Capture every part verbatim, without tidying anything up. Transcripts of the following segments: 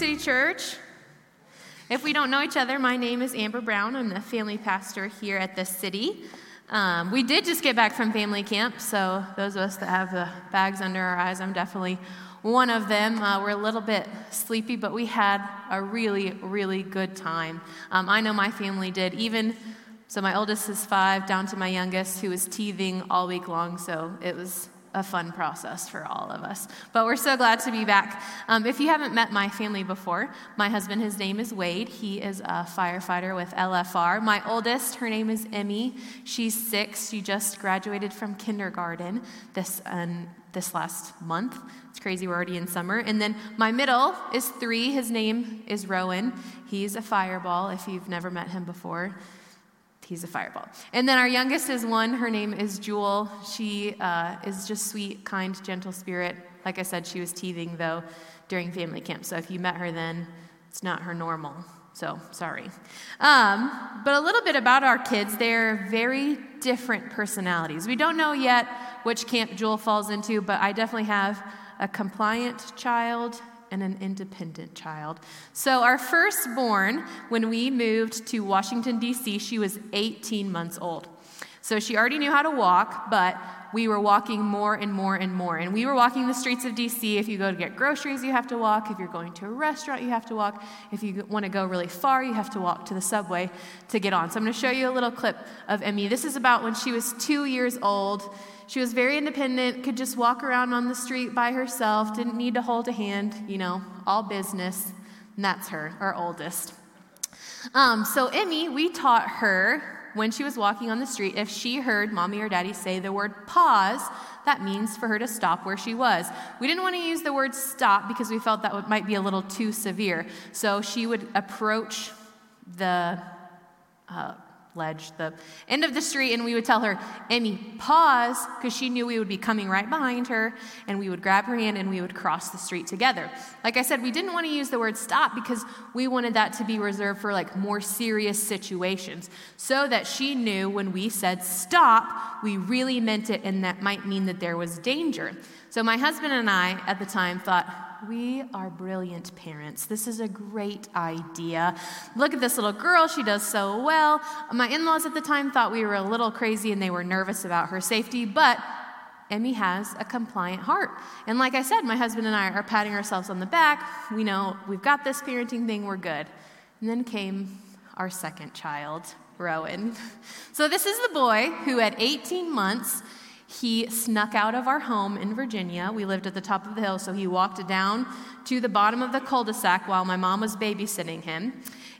City Church. If we don't know each other, my name is Amber Brown. I'm the family pastor here at the city. Um, we did just get back from family camp, so those of us that have the bags under our eyes, I'm definitely one of them. Uh, we're a little bit sleepy, but we had a really, really good time. Um, I know my family did, even so my oldest is five, down to my youngest, who was teething all week long, so it was a fun process for all of us. But we're so glad to be back. Um, if you haven't met my family before, my husband, his name is Wade. He is a firefighter with L F R. My oldest, her name is Emmy. She's six. She just graduated from kindergarten this um, this last month. It's crazy, we're already in summer. And then my middle is three. His name is Rowan. He's a fireball. If you've never met him before, he's a fireball. And then our youngest is one. Her name is Jewel. She uh, is just sweet, kind, gentle spirit. Like I said, she was teething, though, during family camp. So if you met her then, it's not her normal. So sorry. Um, but a little bit about our kids. They're very different personalities. We don't know yet which camp Jewel falls into, but I definitely have a compliant child and an independent child. So our firstborn, when we moved to Washington, D C, she was eighteen months old. So she already knew how to walk, but we were walking more and more and more. And we were walking the streets of D C. If you go to get groceries, you have to walk. If you're going to a restaurant, you have to walk. If you want to go really far, you have to walk to the subway to get on. So I'm going to show you a little clip of Emmy. This is about when she was two years old. She was very independent, could just walk around on the street by herself, didn't need to hold a hand, you know, all business. And that's her, our oldest. Um, so Emmy, we taught her when she was walking on the street, if she heard mommy or daddy say the word pause, that means for her to stop where she was. We didn't want to use the word stop because we felt that might be a little too severe. So she would approach the uh, ledge, the end of the street, and we would tell her, Emmy, pause, because she knew we would be coming right behind her, and we would grab her hand and we would cross the street together. Like I said, we didn't want to use the word stop because we wanted that to be reserved for like more serious situations, so that she knew when we said stop, we really meant it, and that might mean that there was danger. So my husband and I at the time thought, we are brilliant parents. This is a great idea. Look at this little girl. She does so well. My in-laws at the time thought we were a little crazy and they were nervous about her safety, but Emmy has a compliant heart. And like I said, my husband and I are patting ourselves on the back. We know we've got this parenting thing. We're good. And then came our second child, Rowan. So this is the boy who at eighteen months, he snuck out of our home in Virginia. We lived at the top of the hill, so he walked down to the bottom of the cul-de-sac while my mom was babysitting him.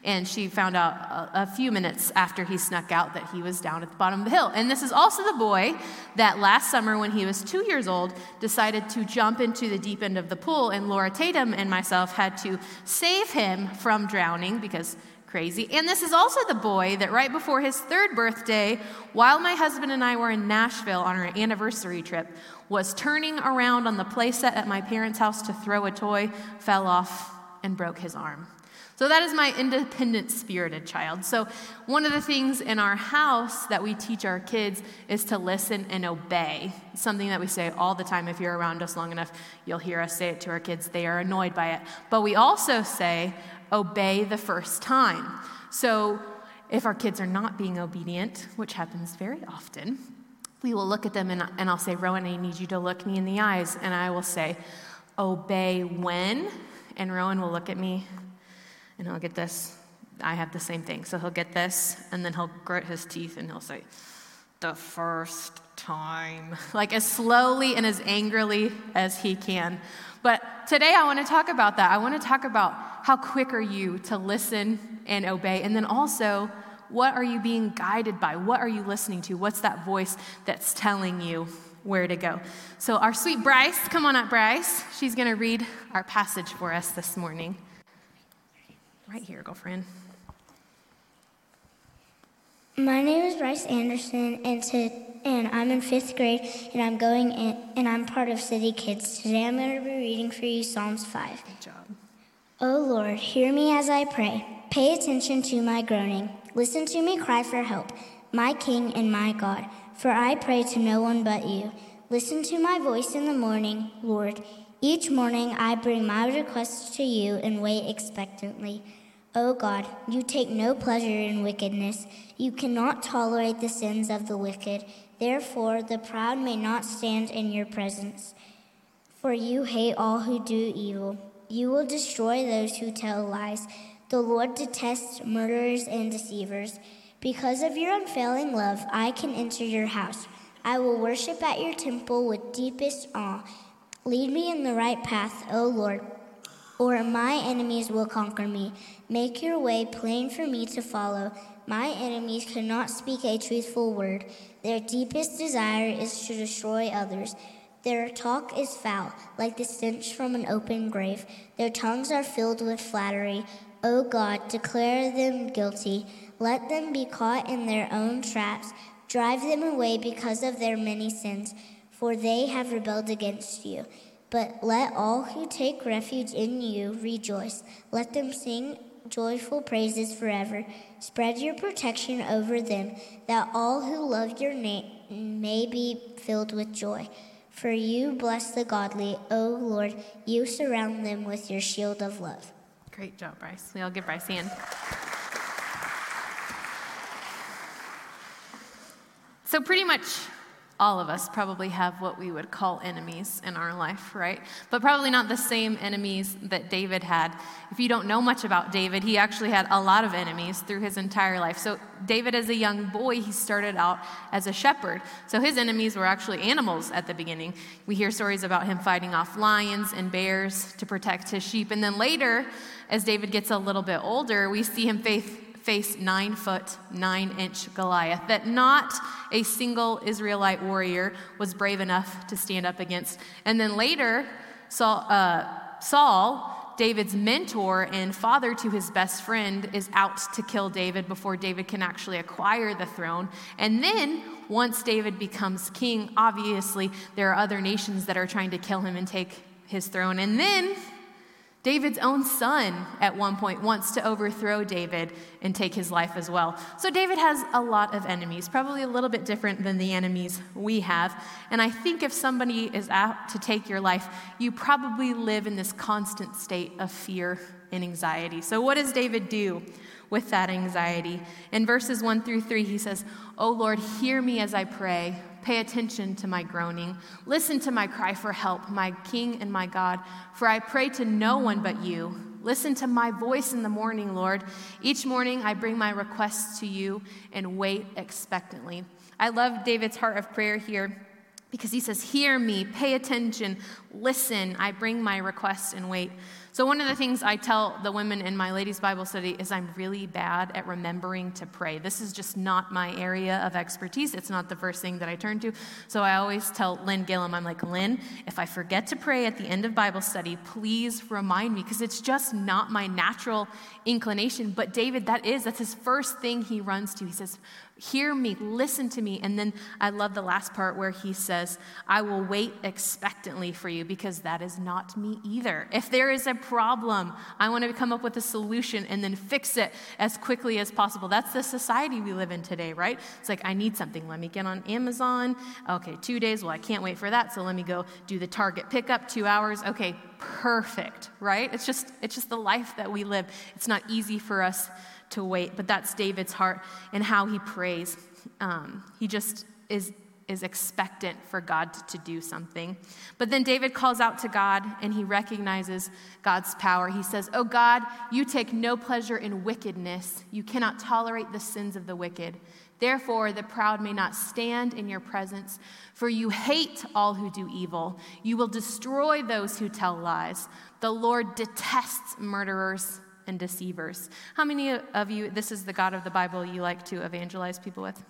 And she found out a, a few minutes after he snuck out that he was down at the bottom of the hill. And this is also the boy that last summer, when he was two years old, decided to jump into the deep end of the pool, and Laura Tatum and myself had to save him from drowning because crazy. And this is also the boy that right before his third birthday, while my husband and I were in Nashville on our anniversary trip, was turning around on the playset at my parents' house to throw a toy, fell off, and broke his arm. So that is my independent spirited child. So one of the things in our house that we teach our kids is to listen and obey. It's something that we say all the time. If you're around us long enough, you'll hear us say it to our kids. They are annoyed by it. But we also say, obey the first time. So if our kids are not being obedient, which happens very often, we will look at them and, and I'll say, Rowan, I need you to look me in the eyes. And I will say, obey when? And Rowan will look at me and he'll get this. I have the same thing. So he'll get this, and then he'll grit his teeth and he'll say, the first time. Like as slowly and as angrily as he can. But today I want to talk about that. I want to talk about how quick are you to listen and obey, and then also what are you being guided by? What are you listening to? What's that voice that's telling you where to go? So our sweet Bryce, come on up, Bryce. She's going to read our passage for us this morning. Right here, girlfriend. My name is Rice Anderson, and to, and I'm in fifth grade, and I'm going in, and I'm part of City Kids. Today I'm going to be reading for you Psalms five. Good job. O Lord, hear me as I pray. Pay attention to my groaning. Listen to me cry for help, my King and my God, for I pray to no one but you. Listen to my voice in the morning, Lord, Each morning I bring my requests to you and wait expectantly. O God, you take no pleasure in wickedness. You cannot tolerate the sins of the wicked. Therefore, the proud may not stand in your presence. For you hate all who do evil. You will destroy those who tell lies. The Lord detests murderers and deceivers. Because of your unfailing love, I can enter your house. I will worship at your temple with deepest awe. Lead me in the right path, O Lord, or my enemies will conquer me. Make your way plain for me to follow. My enemies cannot speak a truthful word. Their deepest desire is to destroy others. Their talk is foul, like the stench from an open grave. Their tongues are filled with flattery. O God, declare them guilty. Let them be caught in their own traps. Drive them away because of their many sins, for they have rebelled against you. But let all who take refuge in you rejoice. Let them sing joyful praises forever. Spread your protection over them, that all who love your name may be filled with joy. For you bless the godly, O Lord. You surround them with your shield of love. Great job, Bryce. We all give Bryce a hand. So pretty much all of us probably have what we would call enemies in our life, right? But probably not the same enemies that David had. If you don't know much about David, he actually had a lot of enemies through his entire life. So David, as a young boy, he started out as a shepherd. So his enemies were actually animals at the beginning. We hear stories about him fighting off lions and bears to protect his sheep. And then later, as David gets a little bit older, we see him faith. face nine foot, nine inch Goliath that not a single Israelite warrior was brave enough to stand up against. And then later, Saul, uh, Saul, David's mentor and father to his best friend, is out to kill David before David can actually acquire the throne. And then once David becomes king, obviously there are other nations that are trying to kill him and take his throne. And then David's own son, at one point, wants to overthrow David and take his life as well. So David has a lot of enemies, probably a little bit different than the enemies we have. And I think if somebody is out to take your life, you probably live in this constant state of fear and anxiety. So what does David do with that anxiety? In verses one through three, he says, "O Lord, hear me as I pray. Pay attention to my groaning. Listen to my cry for help, my King and my God, for I pray to no one but you. Listen to my voice in the morning, Lord. Each morning I bring my requests to you and wait expectantly." I love David's heart of prayer here because he says, hear me, pay attention, listen, I bring my requests and wait. So one of the things I tell the women in my ladies' Bible study is I'm really bad at remembering to pray. This is just not my area of expertise. It's not the first thing that I turn to. So I always tell Lynn Gillum, I'm like, Lynn, if I forget to pray at the end of Bible study, please remind me, because it's just not my natural inclination. But David, that is, that's his first thing he runs to. He says, hear me, listen to me. And then I love the last part where he says, I will wait expectantly for you, because that is not me either. If there is a problem, I want to come up with a solution and then fix it as quickly as possible. That's the society we live in today, right? It's like, I need something. Let me get on Amazon. Okay, two days. Well, I can't wait for that. So let me go do the Target pickup, two hours. Okay, perfect, right? It's just, it's just the life that we live. It's not easy for us to wait, but that's David's heart and how he prays. Um, he just is is expectant for God to do something. But then David calls out to God, and he recognizes God's power. He says, "Oh God, you take no pleasure in wickedness. You cannot tolerate the sins of the wicked. Therefore, the proud may not stand in your presence, for you hate all who do evil. You will destroy those who tell lies. The Lord detests murderers and deceivers." How many of you, this is the God of the Bible you like to evangelize people with?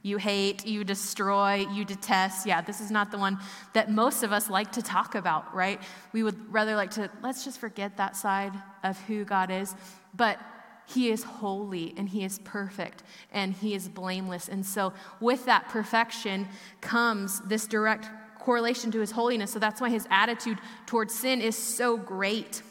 You hate, you destroy, you detest. Yeah, this is not the one that most of us like to talk about, right? We would rather like to, let's just forget that side of who God is. But he is holy, and he is perfect, and he is blameless. And so with that perfection comes this direct correlation to his holiness. So that's why his attitude towards sin is so great.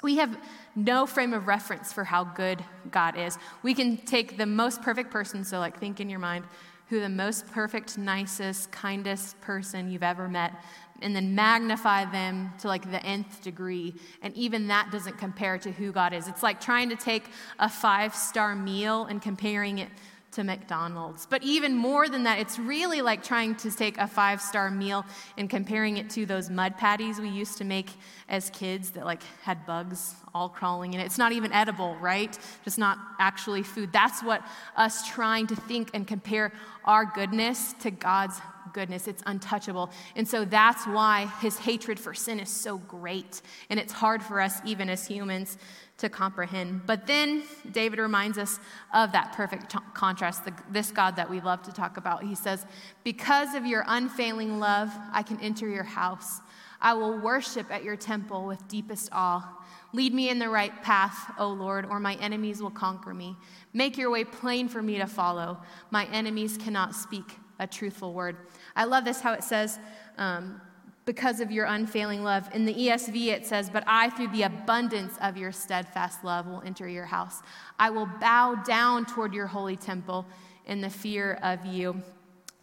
We have no frame of reference for how good God is. We can take the most perfect person, so like think in your mind, who the most perfect, nicest, kindest person you've ever met and then magnify them to like the nth degree. And even that doesn't compare to who God is. It's like trying to take a five-star meal and comparing it to McDonald's. But even more than that, it's really like trying to take a five-star meal and comparing it to those mud patties we used to make as kids that like had bugs all crawling in it. It's not even edible, right? Just not actually food. That's what us trying to think and compare our goodness to God's goodness. It's untouchable. And so that's why his hatred for sin is so great. And it's hard for us even as humans to comprehend. But then David reminds us of that perfect t- contrast, the, this God that we love to talk about. He says, because of your unfailing love, I can enter your house. I will worship at your temple with deepest awe. Lead me in the right path, O Lord, or my enemies will conquer me. Make your way plain for me to follow. My enemies cannot speak a truthful word. I love this, how it says, um, because of your unfailing love. In the E S V, it says, but I, through the abundance of your steadfast love, will enter your house. I will bow down toward your holy temple in the fear of you.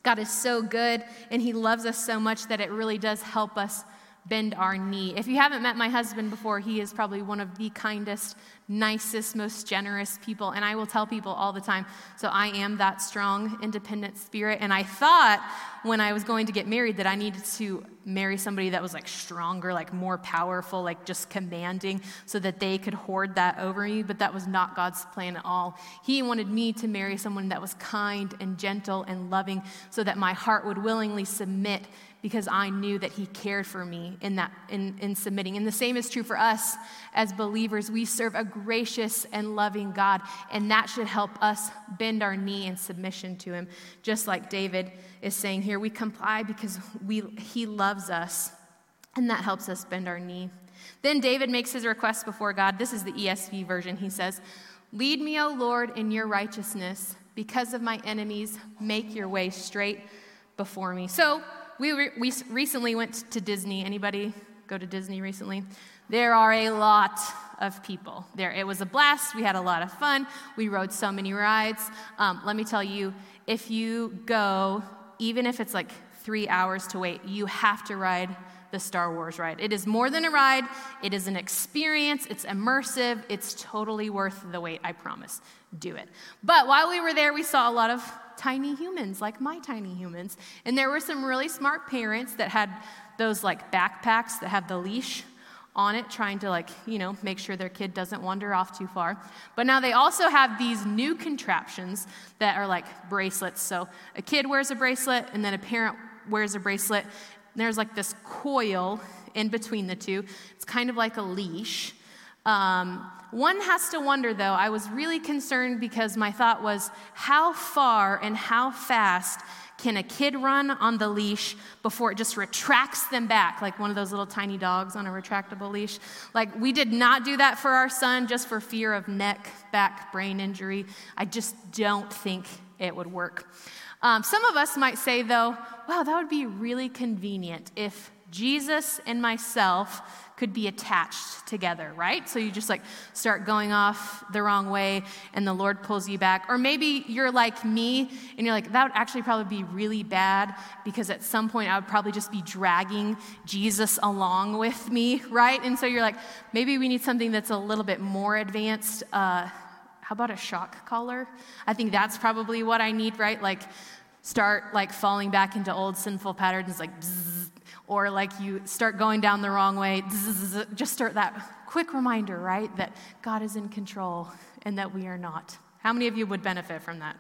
God is so good, and he loves us so much that it really does help us bend our knee. If you haven't met my husband before, he is probably one of the kindest, nicest, most generous people, and I will tell people all the time, so I am that strong, independent spirit. And I thought when I was going to get married that I needed to marry somebody that was like stronger, like more powerful, like just commanding, so that they could hoard that over me. But that was not God's plan at all. He wanted me to marry someone that was kind and gentle and loving, so that my heart would willingly submit, because I knew that he cared for me in that in, in submitting. And the same is true for us as believers. We serve a gracious and loving God, and that should help us bend our knee in submission to him, just like David is saying here. We comply because we he loves us, and that helps us bend our knee. Then David makes his request before God. This is the E S V version. He says, lead me, O Lord, in your righteousness. Because of my enemies, make your way straight before me. So we re- we recently went to Disney. Anybody go to Disney recently? There are a lot of people there. It was a blast. We had a lot of fun. We rode so many rides. Um, let me tell you, if you go, even if it's like three hours to wait, you have to ride the Star Wars ride. It is more than a ride. It is an experience. It's immersive. It's totally worth the wait, I promise. Do it. But while we were there, we saw a lot of tiny humans, like my tiny humans. And there were some really smart parents that had those like backpacks that have the leash on it, trying to like, you know, make sure their kid doesn't wander off too far. But now they also have these new contraptions that are like bracelets. So a kid wears a bracelet, and then a parent wears a bracelet. And there's like this coil in between the two. It's kind of like a leash. Um, one has to wonder, though, I was really concerned because my thought was, how far and how fast can a kid run on the leash before it just retracts them back, like one of those little tiny dogs on a retractable leash? Like, we did not do that for our son, just for fear of neck, back, brain injury. I just don't think it would work. Um, some of us might say, though, wow, that would be really convenient if Jesus and myself could be attached together, right? So you just like start going off the wrong way and the Lord pulls you back. Or maybe you're like me and you're like, that would actually probably be really bad, because at some point I would probably just be dragging Jesus along with me, right? And so you're like, maybe we need something that's a little bit more advanced. Uh, how about a shock collar? I think that's probably what I need, right? Like start like falling back into old sinful patterns, like bzzz. Or like you start going down the wrong way, just start that quick reminder, right, that God is in control and that we are not. How many of you would benefit from that?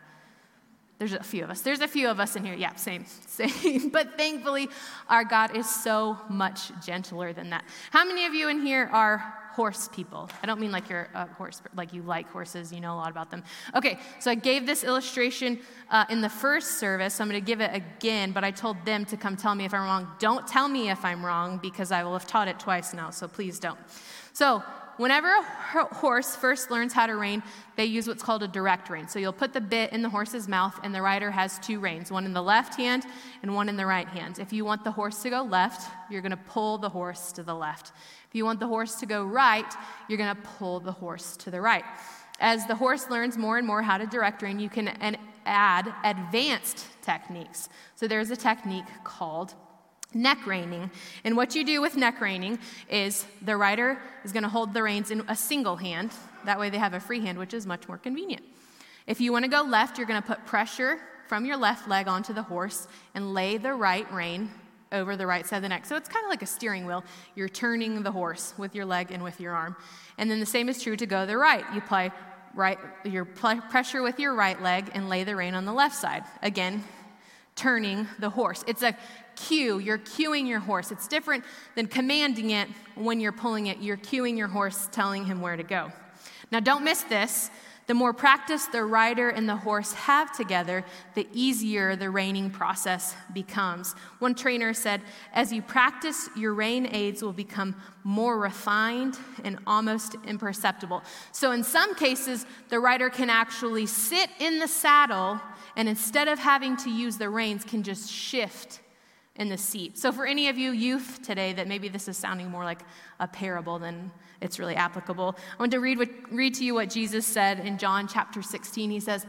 There's a few of us. There's a few of us in here. Yeah, same, same. But thankfully, our God is so much gentler than that. How many of you in here are horse people? I don't mean like you're a horse, like you like horses, you know a lot about them. Okay, so I gave this illustration uh, in the first service, so I'm going to give it again, but I told them to come tell me if I'm wrong. Don't tell me if I'm wrong, because I will have taught it twice now, so please don't. So whenever a horse first learns how to rein, they use what's called a direct rein. So you'll put the bit in the horse's mouth, and the rider has two reins, one in the left hand and one in the right hand. If you want the horse to go left, you're going to pull the horse to the left. If you want the horse to go right, you're going to pull the horse to the right. As the horse learns more and more how to direct rein, you can add advanced techniques. So there's a technique called Neck reining. And what you do with neck reining is the rider is going to hold the reins in a single hand. That way they have a free hand, which is much more convenient. If you want to go left, you're going to put pressure from your left leg onto the horse and lay the right rein over the right side of the neck. So it's kind of like a steering wheel. You're turning the horse with your leg and with your arm. And then the same is true to go to the right. You apply right, your pressure with your right leg and lay the rein on the left side. Again, turning the horse. It's a cue. You're cueing your horse. It's different than commanding it when you're pulling it. You're cueing your horse, telling him where to go. Now, don't miss this. The more practice the rider and the horse have together, the easier the reining process becomes. One trainer said, as you practice, your rein aids will become more refined and almost imperceptible. So in some cases, the rider can actually sit in the saddle and instead of having to use the reins, can just shift in the seat. So for any of you youth today that maybe this is sounding more like a parable than it's really applicable, I want to read what, read to you what Jesus said in John chapter sixteen. He says,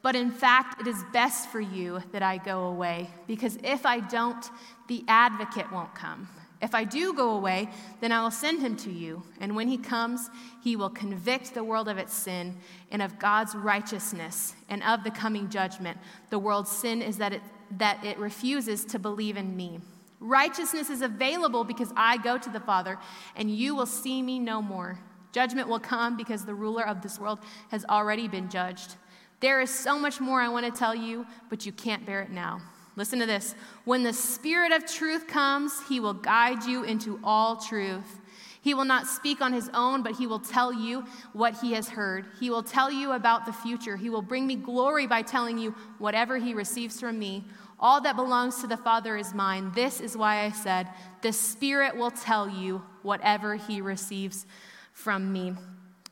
"But in fact, it is best for you that I go away, because if I don't, the advocate won't come. If I do go away, then I will send him to you. And when he comes, he will convict the world of its sin and of God's righteousness and of the coming judgment. The world's sin is that it that it refuses to believe in me. Righteousness is available because I go to the Father, and you will see me no more. Judgment will come because the ruler of this world has already been judged. There is so much more I want to tell you, but you can't bear it now. Listen to this. When the Spirit of truth comes, he will guide you into all truth. He will not speak on his own, but he will tell you what he has heard. He will tell you about the future. He will bring me glory by telling you whatever he receives from me. All that belongs to the Father is mine. This is why I said, the Spirit will tell you whatever he receives from me."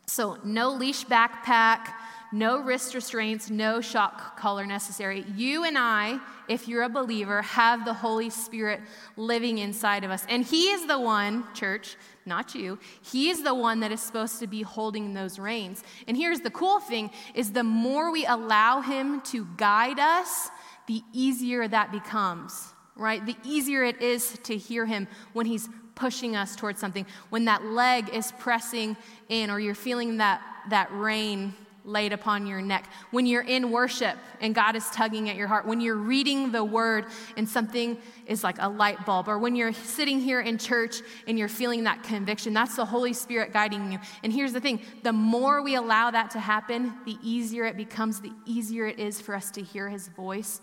So no leash backpack, no wrist restraints, no shock collar necessary. You and I, if you're a believer, have the Holy Spirit living inside of us. And he is the one, church, not you, he is the one that is supposed to be holding those reins. And here's the cool thing, is the more we allow him to guide us, the easier that becomes, right? The easier it is to hear him when he's pushing us towards something, when that leg is pressing in or you're feeling that, that rein laid upon your neck, when you're in worship and God is tugging at your heart, when you're reading the word and something is like a light bulb, or when you're sitting here in church and you're feeling that conviction, that's the Holy Spirit guiding you. And here's the thing, the more we allow that to happen, the easier it becomes, the easier it is for us to hear his voice.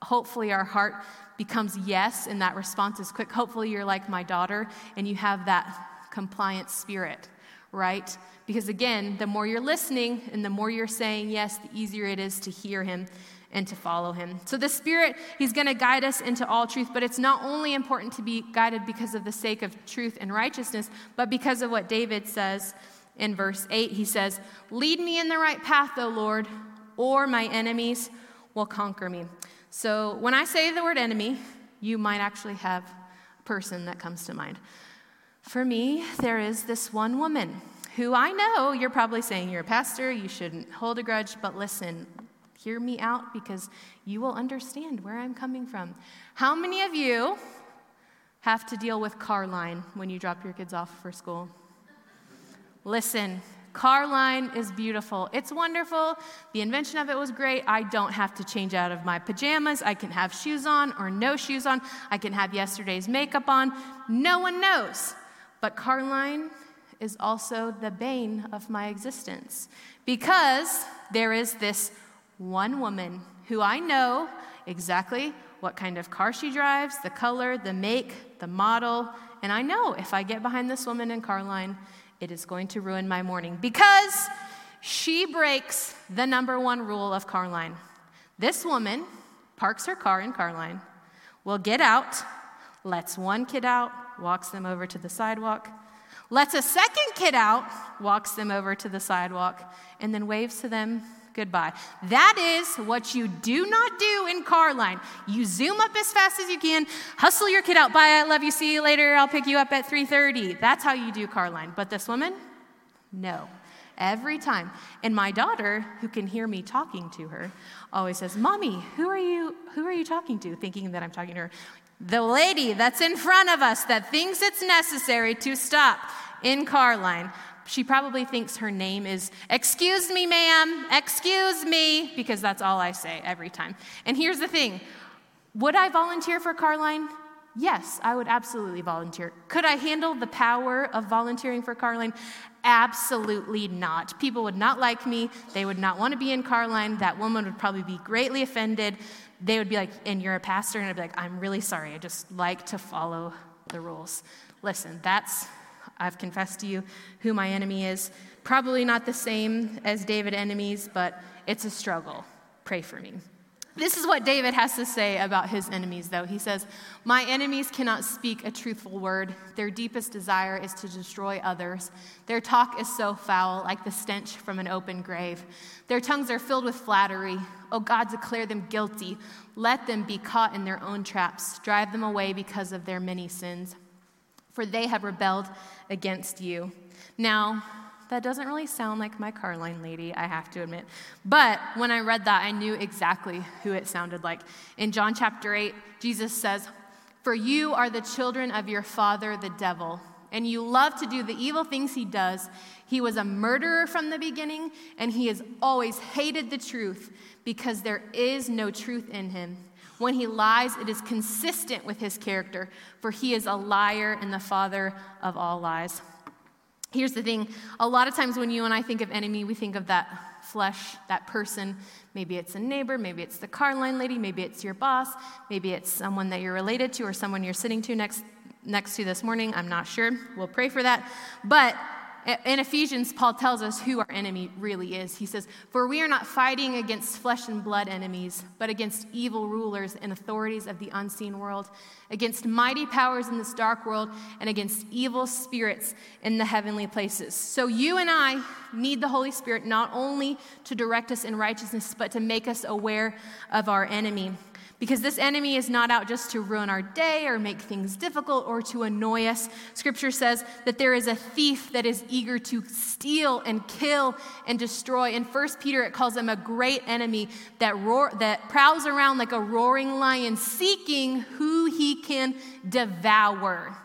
Hopefully our heart becomes yes and that response is quick. Hopefully you're like my daughter and you have that compliant spirit, right? Because again, the more you're listening and the more you're saying yes, the easier it is to hear him and to follow him. So the Spirit, he's going to guide us into all truth, but it's not only important to be guided because of the sake of truth and righteousness, but because of what David says in verse eight. He says, "Lead me in the right path, O Lord, or my enemies will conquer me." So when I say the word enemy, you might actually have a person that comes to mind. For me, there is this one woman who I know you're probably saying you're a pastor, you shouldn't hold a grudge, but listen, hear me out because you will understand where I'm coming from. How many of you have to deal with car line when you drop your kids off for school? Listen, car line is beautiful. It's wonderful. The invention of it was great. I don't have to change out of my pajamas. I can have shoes on or no shoes on. I can have yesterday's makeup on. No one knows. But car line is also the bane of my existence because there is this one woman who I know exactly what kind of car she drives, the color, the make, the model, and I know if I get behind this woman in car line, it is going to ruin my morning because she breaks the number one rule of car line. This woman parks her car in car line, will get out, lets one kid out, walks them over to the sidewalk, lets a second kid out, walks them over to the sidewalk, and then waves to them goodbye. That is what you do not do in car line. You zoom up as fast as you can, hustle your kid out, bye, I love you, see you later, I'll pick you up at three thirty. That's how you do car line. But this woman, no. Every time. And my daughter, who can hear me talking to her, always says, "Mommy, who are you, who are you talking to?" Thinking that I'm talking to her. The lady that's in front of us that thinks it's necessary to stop in car line, she probably thinks her name is, "Excuse me, ma'am, excuse me," because that's all I say every time. And here's the thing. Would I volunteer for car line? Yes, I would absolutely volunteer. Could I handle the power of volunteering for car line? Absolutely not. People would not like me. They would not want to be in car line. That woman would probably be greatly offended. They would be like, "And you're a pastor?" And I'd be like, "I'm really sorry. I just like to follow the rules." Listen, that's, I've confessed to you who my enemy is. Probably not the same as David's enemies, but it's a struggle. Pray for me. This is what David has to say about his enemies, though. He says, "My enemies cannot speak a truthful word. Their deepest desire is to destroy others. Their talk is so foul, like the stench from an open grave. Their tongues are filled with flattery. Oh God, declare them guilty. Let them be caught in their own traps. Drive them away because of their many sins. For they have rebelled against you." Now, that doesn't really sound like my car line lady, I have to admit. But when I read that, I knew exactly who it sounded like. In John chapter eight, Jesus says, "For you are the children of your father, the devil, and you love to do the evil things he does. He was a murderer from the beginning, and he has always hated the truth because there is no truth in him. When he lies, it is consistent with his character, for he is a liar and the father of all lies." Here's the thing. A lot of times when you and I think of enemy, we think of that flesh, that person. Maybe it's a neighbor. Maybe it's the car line lady. Maybe it's your boss. Maybe it's someone that you're related to or someone you're sitting to next next to this morning. I'm not sure. We'll pray for that. But in Ephesians, Paul tells us who our enemy really is. He says, "For we are not fighting against flesh and blood enemies, but against evil rulers and authorities of the unseen world, against mighty powers in this dark world, and against evil spirits in the heavenly places." So you and I need the Holy Spirit not only to direct us in righteousness, but to make us aware of our enemy. Because this enemy is not out just to ruin our day or make things difficult or to annoy us. Scripture says that there is a thief that is eager to steal and kill and destroy. In First Peter, it calls him a great enemy that roar, that prowls around like a roaring lion, seeking who he can devour.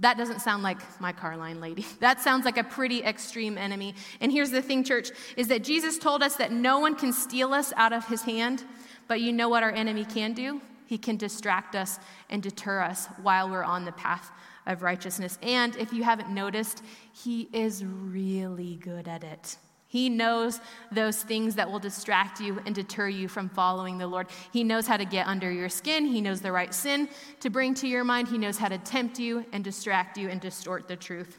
That doesn't sound like my car line lady. That sounds like a pretty extreme enemy. And here's the thing, church, is that Jesus told us that no one can steal us out of his hand. But you know what our enemy can do? He can distract us and deter us while we're on the path of righteousness. And if you haven't noticed, he is really good at it. He knows those things that will distract you and deter you from following the Lord. He knows how to get under your skin. He knows the right sin to bring to your mind. He knows how to tempt you and distract you and distort the truth.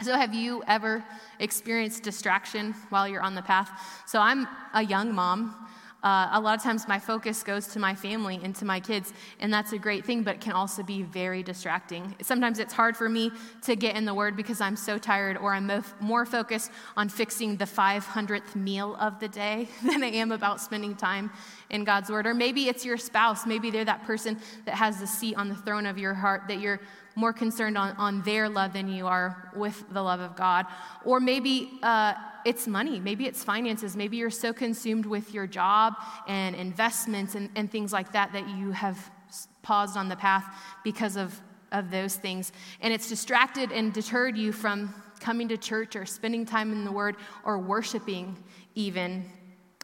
So have you ever experienced distraction while you're on the path? So I'm a young mom. Uh, a lot of times my focus goes to my family and to my kids, and that's a great thing, but it can also be very distracting. Sometimes it's hard for me to get in the Word because I'm so tired, or I'm more focused on fixing the five hundredth meal of the day than I am about spending time in God's Word. Or maybe it's your spouse. Maybe they're that person that has the seat on the throne of your heart, that you're more concerned on, on their love than you are with the love of God. Or maybe uh, it's money. Maybe it's finances. Maybe you're so consumed with your job and investments and, and things like that that you have paused on the path because of, of those things. And it's distracted and deterred you from coming to church or spending time in the Word or worshiping even.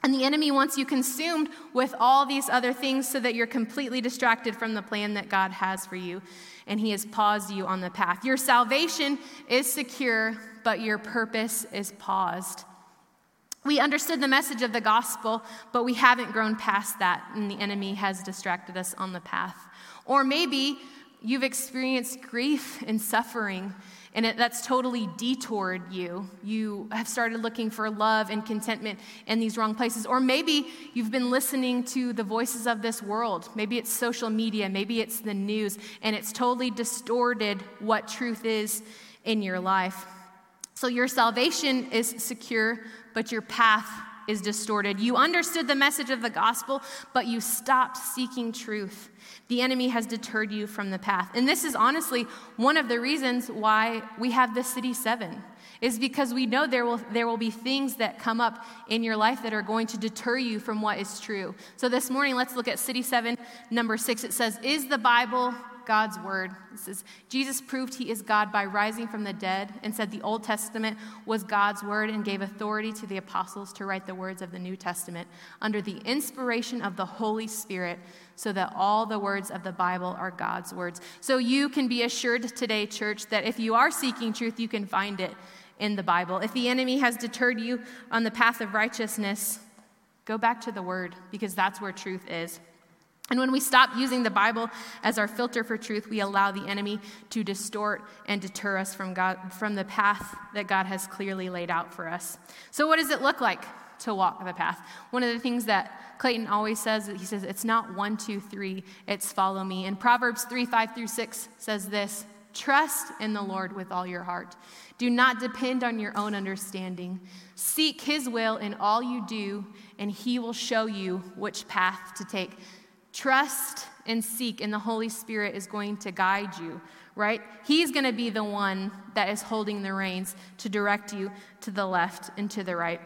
And the enemy wants you consumed with all these other things so that you're completely distracted from the plan that God has for you, and he has paused you on the path. Your salvation is secure, but your purpose is paused. We understood the message of the gospel, but we haven't grown past that, and the enemy has distracted us on the path. Or maybe you've experienced grief and suffering, and it, that's totally detoured you. You have started looking for love and contentment in these wrong places. Or maybe you've been listening to the voices of this world. Maybe it's social media. Maybe it's the news. And it's totally distorted what truth is in your life. So your salvation is secure, but your path is distorted. You understood the message of the gospel, but you stopped seeking truth. The enemy has deterred you from the path. And this is honestly one of the reasons why we have the City seven. is because we know there will there will be things that come up in your life that are going to deter you from what is true. So this morning, let's look at City seven, number six. It says, is the Bible God's word? It says, Jesus proved he is God by rising from the dead and said the Old Testament was God's word and gave authority to the apostles to write the words of the New Testament under the inspiration of the Holy Spirit so that all the words of the Bible are God's words. So you can be assured today, church, that if you are seeking truth, you can find it in the Bible. If the enemy has deterred you on the path of righteousness, go back to the word because that's where truth is. And when we stop using the Bible as our filter for truth, we allow the enemy to distort and deter us from God, from the path that God has clearly laid out for us. So what does it look like to walk the path? One of the things that Clayton always says, he says, it's not one, two, three, it's follow me. And Proverbs three, five through six says this, trust in the Lord with all your heart. Do not depend on your own understanding. Seek his will in all you do, and he will show you which path to take. Trust and seek, and the Holy Spirit is going to guide you, right? He's going to be the one that is holding the reins to direct you to the left and to the right.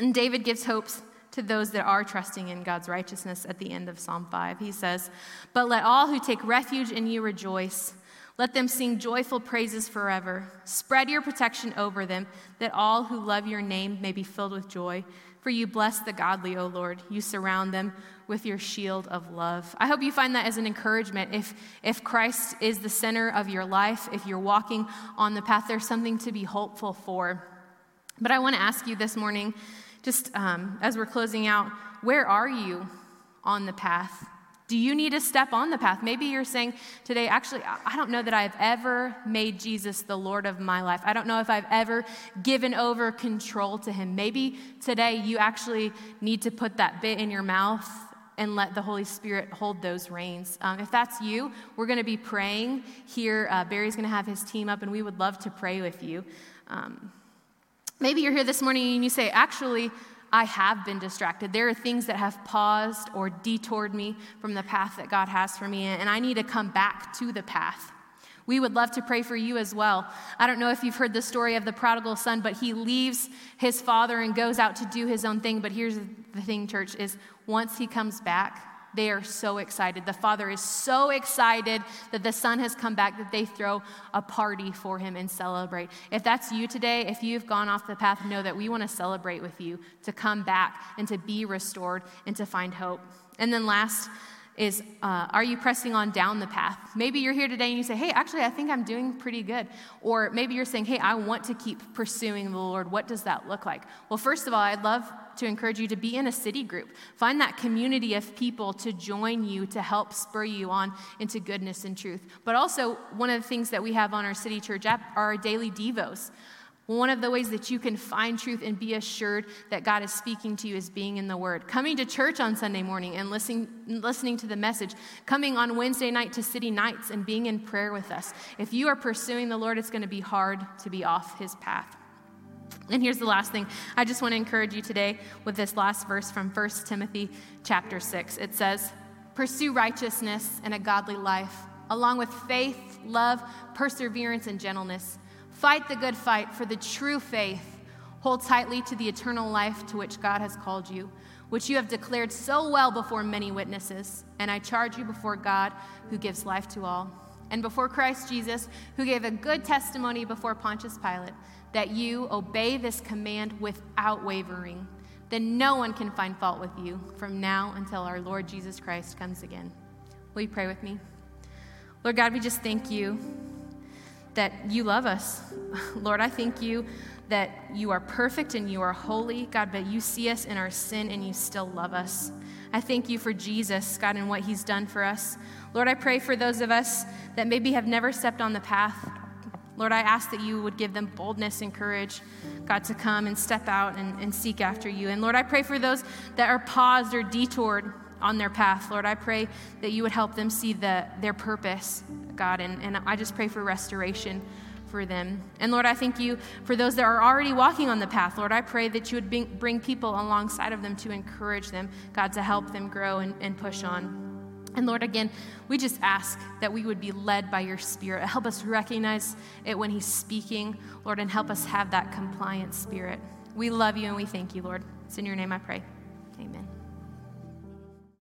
And David gives hopes to those that are trusting in God's righteousness at the end of Psalm five. He says, but let all who take refuge in you rejoice. Let them sing joyful praises forever. Spread your protection over them, that all who love your name may be filled with joy. For you bless the godly, O Lord. You surround them with your shield of love. I hope you find that as an encouragement. If if Christ is the center of your life, if you're walking on the path, there's something to be hopeful for. But I want to ask you this morning, just um, as we're closing out, where are you on the path? Do you need to step on the path? Maybe you're saying today, actually, I don't know that I've ever made Jesus the Lord of my life. I don't know if I've ever given over control to him. Maybe today you actually need to put that bit in your mouth and let the Holy Spirit hold those reins. Um, if that's you, we're going to be praying here. Uh, Barry's going to have his team up, and we would love to pray with you. Um, maybe you're here this morning and you say, actually, I have been distracted. There are things that have paused or detoured me from the path that God has for me, and I need to come back to the path. We would love to pray for you as well. I don't know if you've heard the story of the prodigal son, but he leaves his father and goes out to do his own thing. But here's the thing, church, is once he comes back, they are so excited. The father is so excited that the son has come back that they throw a party for him and celebrate. If that's you today, if you've gone off the path, know that we want to celebrate with you to come back and to be restored and to find hope. And then last is, uh, are you pressing on down the path? Maybe you're here today and you say, hey, actually, I think I'm doing pretty good. Or maybe you're saying, hey, I want to keep pursuing the Lord. What does that look like? Well, first of all, I'd love to encourage you to be in a city group. Find that community of people to join you, to help spur you on into goodness and truth. But also, one of the things that we have on our City Church app are our daily devos. One of the ways that you can find truth and be assured that God is speaking to you is being in the Word. Coming to church on Sunday morning and listening listening to the message. Coming on Wednesday night to city nights and being in prayer with us. If you are pursuing the Lord, it's going to be hard to be off his path. And here's the last thing. I just want to encourage you today with this last verse from First Timothy chapter six. It says, pursue righteousness and a godly life, along with faith, love, perseverance, and gentleness. Fight the good fight for the true faith. Hold tightly to the eternal life to which God has called you, which you have declared so well before many witnesses. And I charge you before God, who gives life to all, and before Christ Jesus, who gave a good testimony before Pontius Pilate, that you obey this command without wavering. Then no one can find fault with you from now until our Lord Jesus Christ comes again. Will you pray with me? Lord God, we just thank you that you love us. Lord, I thank you that you are perfect and you are holy, God, but you see us in our sin and you still love us. I thank you for Jesus, God, and what he's done for us. Lord, I pray for those of us that maybe have never stepped on the path. Lord, I ask that you would give them boldness and courage, God, to come and step out and, and seek after you. And Lord, I pray for those that are paused or detoured on their path. Lord, I pray that you would help them see the, their purpose, God. And, and I just pray for restoration for them. And Lord, I thank you for those that are already walking on the path. Lord, I pray that you would bring people alongside of them to encourage them, God, to help them grow and, and push on. And Lord, again, we just ask that we would be led by your Spirit. Help us recognize it when he's speaking, Lord, and help us have that compliant spirit. We love you and we thank you, Lord. It's in your name I pray. Amen.